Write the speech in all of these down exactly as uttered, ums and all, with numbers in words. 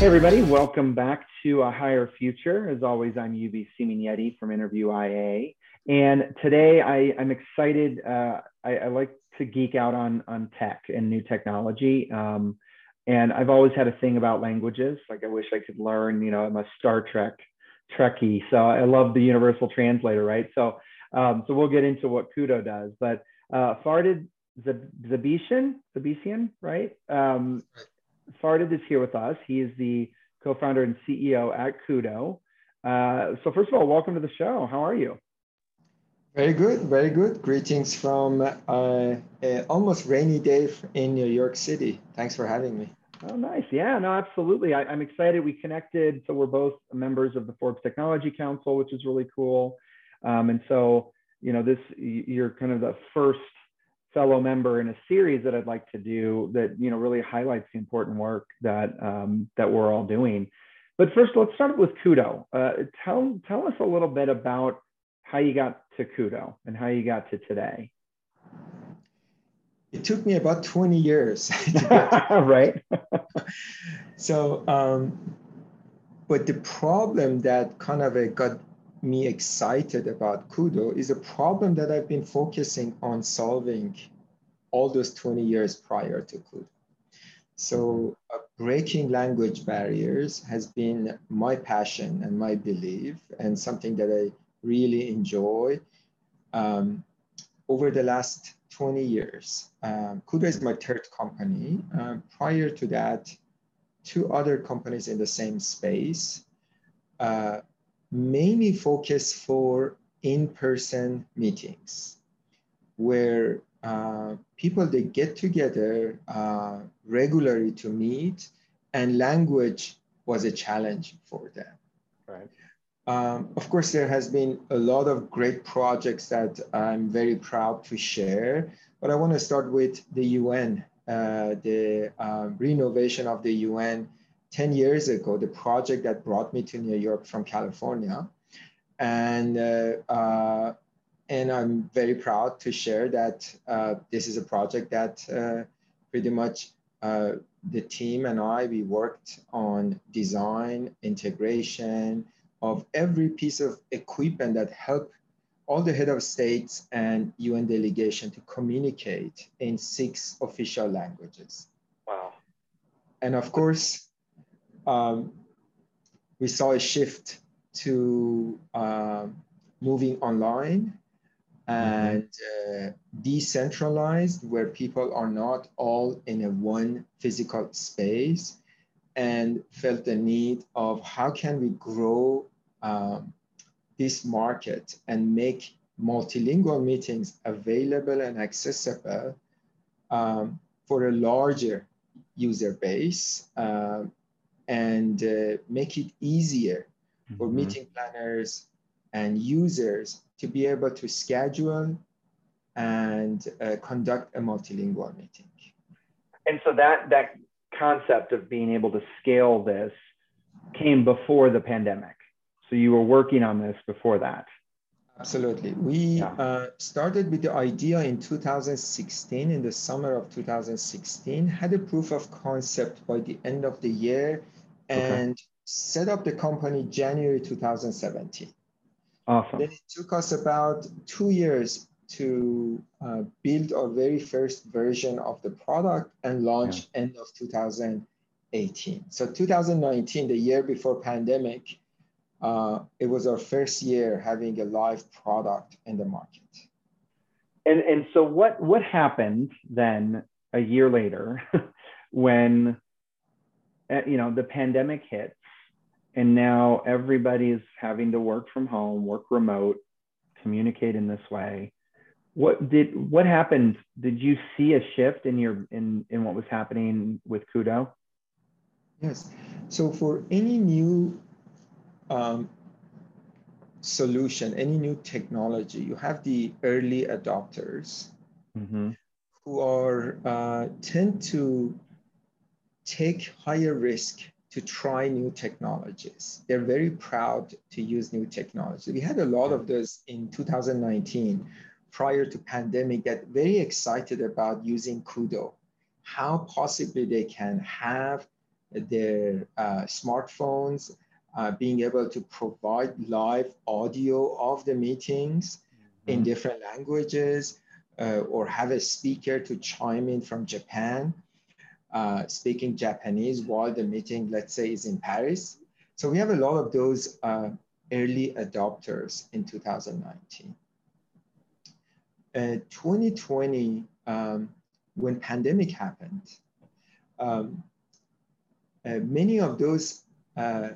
Hey everybody, welcome back to A Higher Future. As always, I'm Yubi Siminyeti from InterviewIA. And today I, I'm excited, uh, I, I like to geek out on, on tech and new technology. Um, and I've always had a thing about languages. Like I wish I could learn, you know, I'm a Star Trek Trekkie. So I love the universal translator, right? So, um, so we'll get into what KUDO does, but uh, Fardad Zabetian, Zabetian, right? Um, right. Fardad is here with us. He is the co-founder and C E O at KUDO. Uh, so first of all, welcome to the show. How are you? Very good, very good. Greetings from uh, an almost rainy day in New York City. Thanks for having me. Oh, nice. Yeah, no, absolutely. I, I'm excited. We connected. So we're both members of the Forbes Technology Council, which is really cool. Um, and so, you know, this you're kind of the first fellow member in a series that I'd like to do that, you know, really highlights the important work that um, that we're all doing. But first, let's start with KUDO. Uh, tell, tell us a little bit about how you got to KUDO and how you got to today. It took me about twenty years. To get to right. So, um, but the problem that kind of a got me excited about KUDO is a problem that I've been focusing on solving all those twenty years prior to KUDO. So uh, breaking language barriers has been my passion and my belief and something that I really enjoy um, over the last twenty years. Um, KUDO is my third company. Uh, prior to that, two other companies in the same space, uh, mainly focus for in-person meetings where uh, people, they get together uh, regularly to meet, and language was a challenge for them. Right. Um, of course, there has been a lot of great projects that I'm very proud to share, but I want to start with the U N, uh, the uh, renovation of the U N ten years ago, the project that brought me to New York from California. And, uh, uh, and I'm very proud to share that uh, this is a project that uh, pretty much uh, the team and I, we worked on design, integration of every piece of equipment that helped all the head of states and U N delegation to communicate in six official languages. Wow. And of course, Um, we saw a shift to uh, moving online and mm-hmm. uh, decentralized, where people are not all in a one physical space, and felt the need of how can we grow um, this market and make multilingual meetings available and accessible um, for a larger user base. Uh, and uh, make it easier for mm-hmm. meeting planners and users to be able to schedule and uh, conduct a multilingual meeting. And so that, that concept of being able to scale this came before the pandemic. So you were working on this before that. Absolutely. We yeah. uh, started with the idea in two thousand sixteen, in the summer of two thousand sixteen, had a proof of concept by the end of the year, and okay. set up the company January two thousand seventeen. Awesome. Then it took us about two years to uh, build our very first version of the product and launch yeah. end of two thousand eighteen. So two thousand nineteen, the year before pandemic, uh, it was our first year having a live product in the market. And and so what, what happened then a year later when you know, the pandemic hits and now everybody's having to work from home, work remote, communicate in this way. What did, what happened? Did you see a shift in your, in, in what was happening with KUDO? Yes. So for any new um, solution, any new technology, you have the early adopters mm-hmm. who are, uh, tend to take higher risk to try new technologies. They're very proud to use new technology. We had a lot of those in two thousand nineteen, prior to pandemic, that very excited about using KUDO, how possibly they can have their uh, smartphones, uh, being able to provide live audio of the meetings mm-hmm. in different languages, uh, or have a speaker to chime in from Japan, uh, speaking Japanese while the meeting, let's say, is in Paris. So we have a lot of those uh, early adopters in two thousand nineteen. Uh, twenty twenty, um, when pandemic happened, um, uh, many of those uh,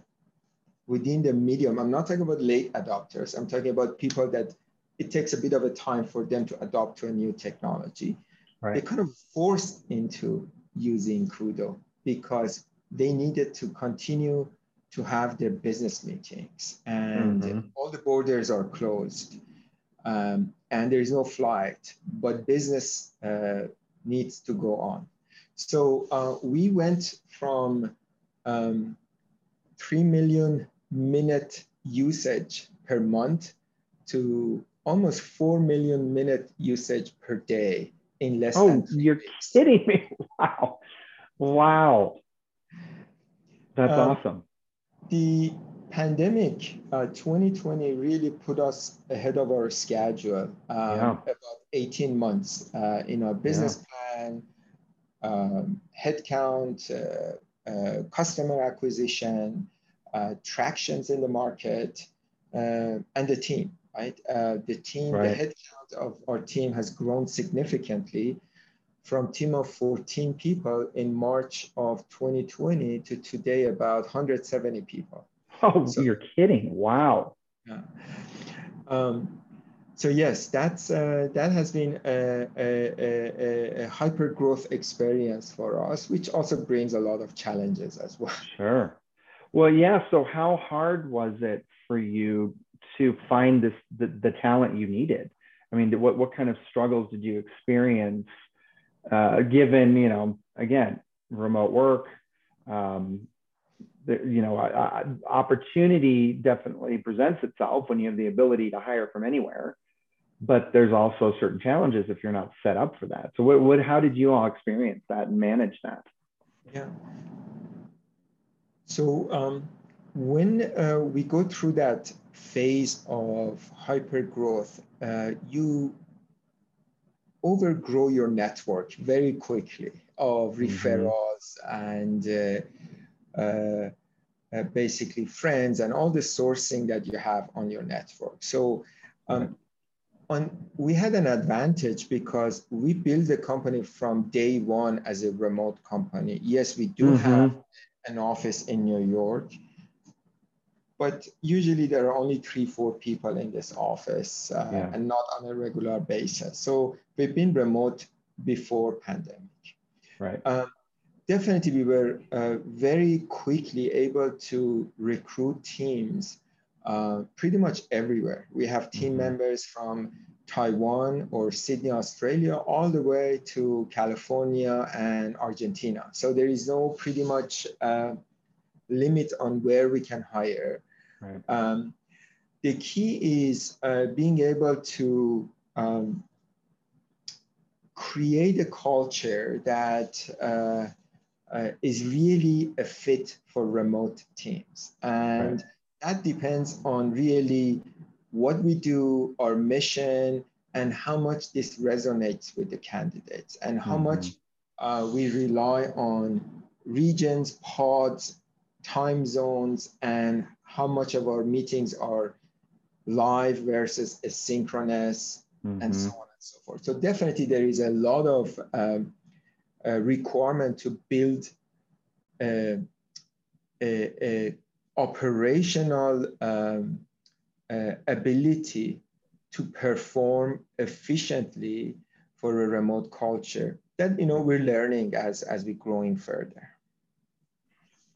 within the medium, I'm not talking about late adopters, I'm talking about people that it takes a bit of a time for them to adopt to a new technology. Right. They kind of forced into using KUDO because they needed to continue to have their business meetings, and mm-hmm. all the borders are closed. Um, and there is no flight, but business uh, needs to go on. So uh, we went from um, three million minute usage per month to almost four million minute usage per day in less oh, than you're weeks. Kidding me. Wow. Wow. That's um, awesome. The pandemic uh, twenty twenty really put us ahead of our schedule, um, yeah. about eighteen months uh, in our business yeah. plan, um, headcount, uh, uh, customer acquisition, uh, tractions in the market, uh, and the team, right? Uh, the team, right. The headcount of our team has grown significantly from team of fourteen people in March of twenty twenty to today about one hundred seventy people. Oh, so, you're kidding. Wow. Yeah. Um, so yes, that's, uh, that has been a, a, a, a hyper growth experience for us, which also brings a lot of challenges as well. Sure. Well, yeah. So how hard was it for you to find this, the, the talent you needed? I mean, what, what kind of struggles did you experience uh, given, you know, again, remote work, um, The, you know, uh, opportunity definitely presents itself when you have the ability to hire from anywhere, but there's also certain challenges if you're not set up for that. So what, what how did you all experience that and manage that? Yeah. So um, when uh, we go through that phase of hyper growth, uh, you overgrow your network very quickly of referrals mm-hmm. and uh, Uh, uh, basically friends and all the sourcing that you have on your network. So um, on, we had an advantage because we built the company from day one as a remote company. Yes, we do mm-hmm. have an office in New York, but usually there are only three, four people in this office uh, yeah. and not on a regular basis. So we've been remote before pandemic. Right. Um, Definitely, we were uh, very quickly able to recruit teams uh, pretty much everywhere. We have team mm-hmm. members from Taiwan or Sydney, Australia, all the way to California and Argentina. So there is no pretty much uh, limit on where we can hire. Right. Um, the key is uh, being able to um, create a culture that uh, Uh, is really a fit for remote teams. And right. that depends on really what we do, our mission, and how much this resonates with the candidates, and how mm-hmm. much uh, we rely on regions, pods, time zones, and how much of our meetings are live versus asynchronous, mm-hmm. and so on and so forth. So definitely there is a lot of um, A requirement to build a, a, a operational um, a ability to perform efficiently for a remote culture that, you know, we're learning as as we're growing further.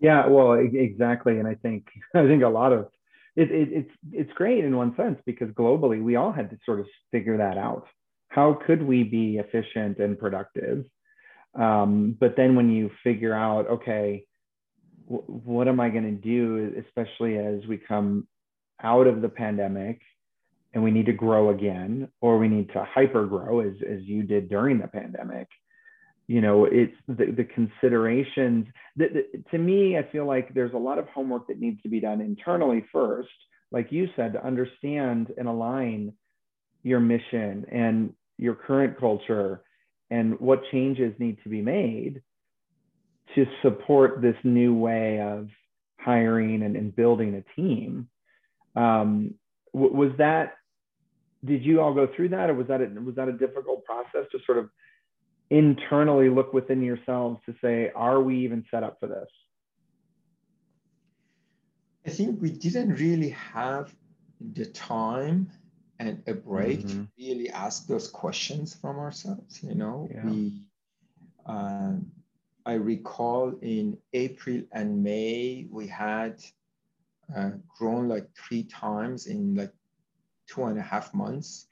Yeah, well, exactly, and I think I think a lot of it, it it's it's great in one sense because globally we all had to sort of figure that out. How could we be efficient and productive? Um, but then when you figure out, okay, w- what am I going to do, especially as we come out of the pandemic and we need to grow again, or we need to hyper grow as, as you did during the pandemic, you know, it's the, the considerations that, that, to me, I feel like there's a lot of homework that needs to be done internally first, like you said, to understand and align your mission and your current culture and what changes need to be made to support this new way of hiring and, and building a team. Um, was that, did you all go through that, or was that, a, was that a difficult process to sort of internally look within yourselves to say, are we even set up for this? I think we didn't really have the time and a break mm-hmm. to really ask those questions from ourselves, you know. Yeah. We, uh, I recall in April and May, we had uh, grown like three times in like two and a half months.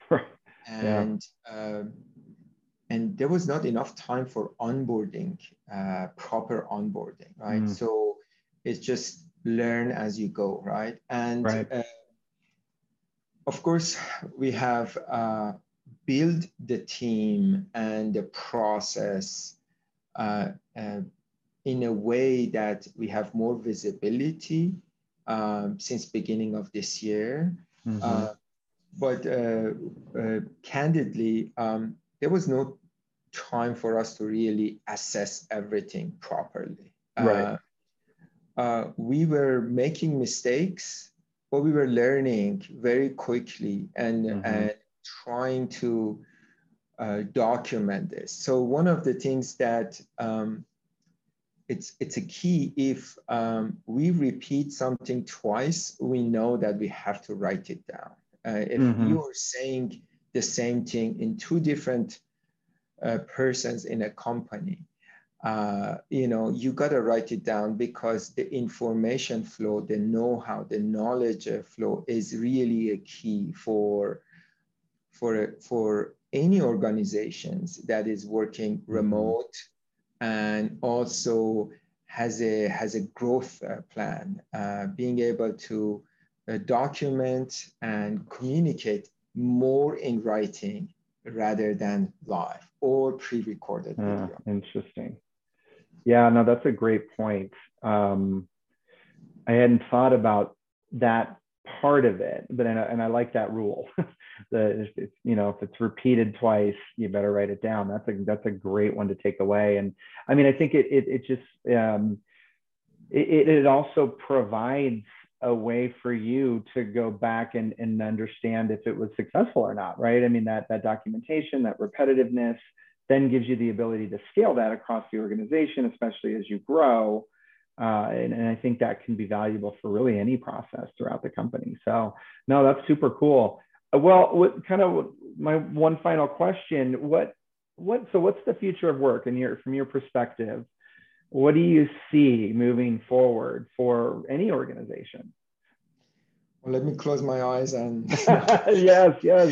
And, yeah. uh, and there was not enough time for onboarding, uh, proper onboarding, right? Mm. So it's just learn as you go, right? And right. Uh, of course, we have uh, built the team and the process uh, uh, in a way that we have more visibility um, since beginning of this year. Mm-hmm. uh, but uh, uh, candidly, um, there was no time for us to really assess everything properly. Right. Uh, uh, we were making mistakes, but we were learning very quickly and, mm-hmm. and trying to uh, document this. So one of the things that um, it's, it's a key, if um, we repeat something twice, we know that we have to write it down. Uh, if mm-hmm. you are saying the same thing in two different uh, persons in a company, Uh, you know, you got to write it down, because the information flow, the know-how, the knowledge flow is really a key for, for, for any organizations that is working remote and also has a, has a growth uh, plan. Uh, being able to uh, document and communicate more in writing rather than live or pre-recorded uh, video. Interesting. Yeah, no, that's a great point. Um, I hadn't thought about that part of it, but and I, and I like that rule. the, if, you know, if it's repeated twice, you better write it down. That's a that's a great one to take away. And I mean, I think it it, it just um, it it also provides a way for you to go back and, and understand if it was successful or not, right? I mean, that that documentation, that repetitiveness, then gives you the ability to scale that across the organization, especially as you grow. Uh, and, and I think that can be valuable for really any process throughout the company. So no, that's super cool. Well, what kind of my one final question, what, what, so what's the future of work in your, from your perspective? What do you see moving forward for any organization? Well, let me close my eyes and... yes, yes.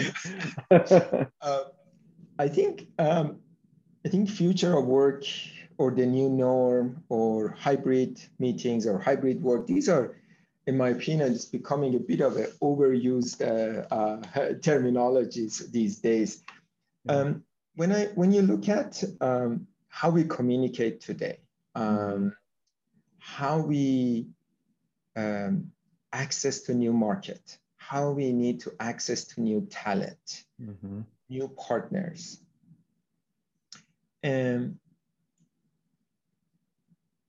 uh, I think um, I think future of work, or the new norm, or hybrid meetings or hybrid work, these are, in my opinion, it's becoming a bit of an overused uh, uh, terminologies these days. Um, when I when you look at um, how we communicate today, um, how we um, access to new market, how we need to access to new talent. Mm-hmm. New partners. Um,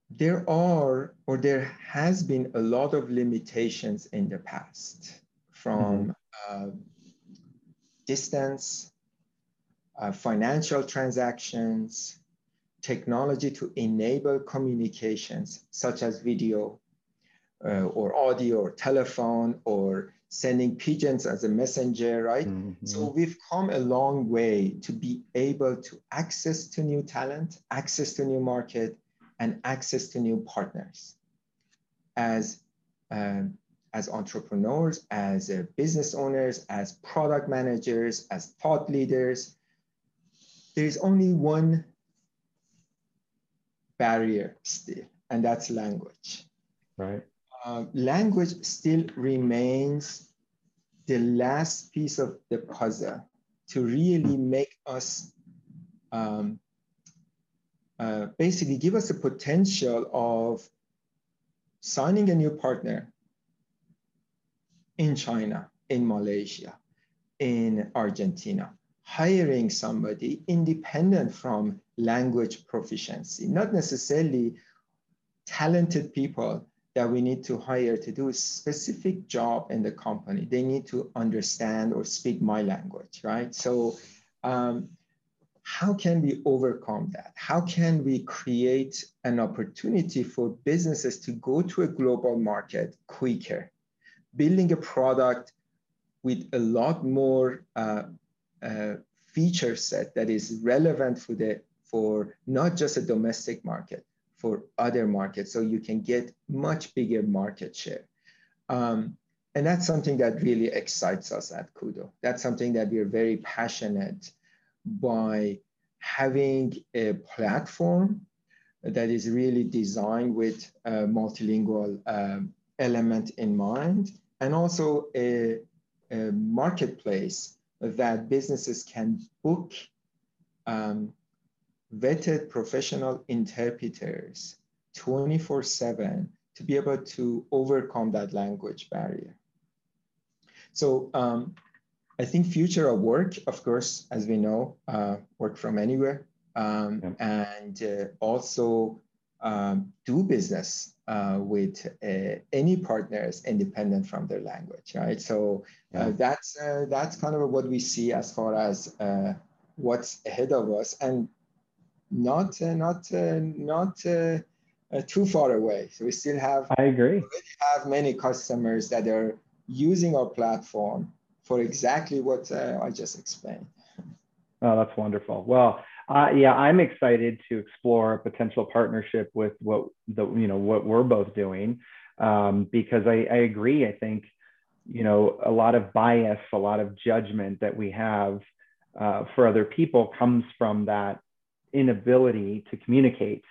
there are, or there has been a lot of limitations in the past from mm-hmm. uh, distance, uh, financial transactions, technology to enable communications such as video uh, or audio or telephone or sending pigeons as a messenger, right? Mm-hmm. So we've come a long way to be able to access to new talent, access to new market, and access to new partners. As, um, as entrepreneurs, as uh, business owners, as product managers, as thought leaders, there's only one barrier still, and that's language. Right. Uh, language still remains the last piece of the puzzle to really make us um, uh, basically give us the potential of signing a new partner in China, in Malaysia, in Argentina, hiring somebody independent from language proficiency, not necessarily talented people that we need to hire to do a specific job in the company. They need to understand or speak my language, right? So um, how can we overcome that? How can we create an opportunity for businesses to go to a global market quicker, building a product with a lot more uh, uh, feature set that is relevant for, the, for not just a domestic market, for other markets, so you can get much bigger market share. Um, and that's something that really excites us at KUDO. That's something that we're very passionate by, having a platform that is really designed with a multilingual um, element in mind, and also a, a marketplace that businesses can book um, vetted professional interpreters twenty-four seven to be able to overcome that language barrier. So um, I think future of work, of course, as we know, uh, work from anywhere, um, yeah. and uh, also um, do business uh, with uh, any partners independent from their language, right? So uh, yeah. that's, uh, that's kind of what we see as far as uh, what's ahead of us. And Not, uh, not, uh, not uh, uh, too far away. So we still have. I agree. We have many customers that are using our platform for exactly what uh, I just explained. Oh, that's wonderful. Well, uh, yeah, I'm excited to explore a potential partnership with what the you know what we're both doing, um, because I, I agree. I think you know a lot of bias, a lot of judgment that we have uh, for other people comes from that inability to communicate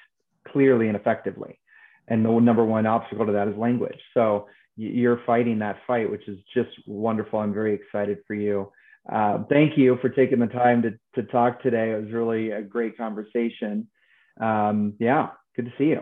clearly and effectively. And the number one obstacle to that is language. So you're fighting that fight, which is just wonderful. I'm very excited for you. Uh, thank you for taking the time to, to talk today. It was really a great conversation. Um, yeah, good to see you.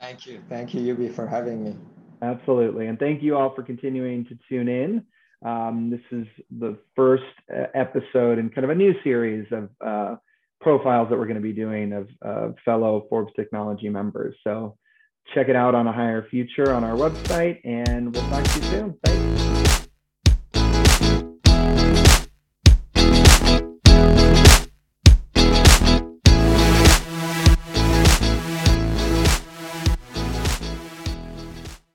Thank you. Thank you, Yubi, for having me. Absolutely. And thank you all for continuing to tune in. Um, this is the first episode in kind of a new series of uh, profiles that we're going to be doing of uh, fellow Forbes Technology members. So check it out on A Higher Future on our website, and we'll talk to you soon. Thanks.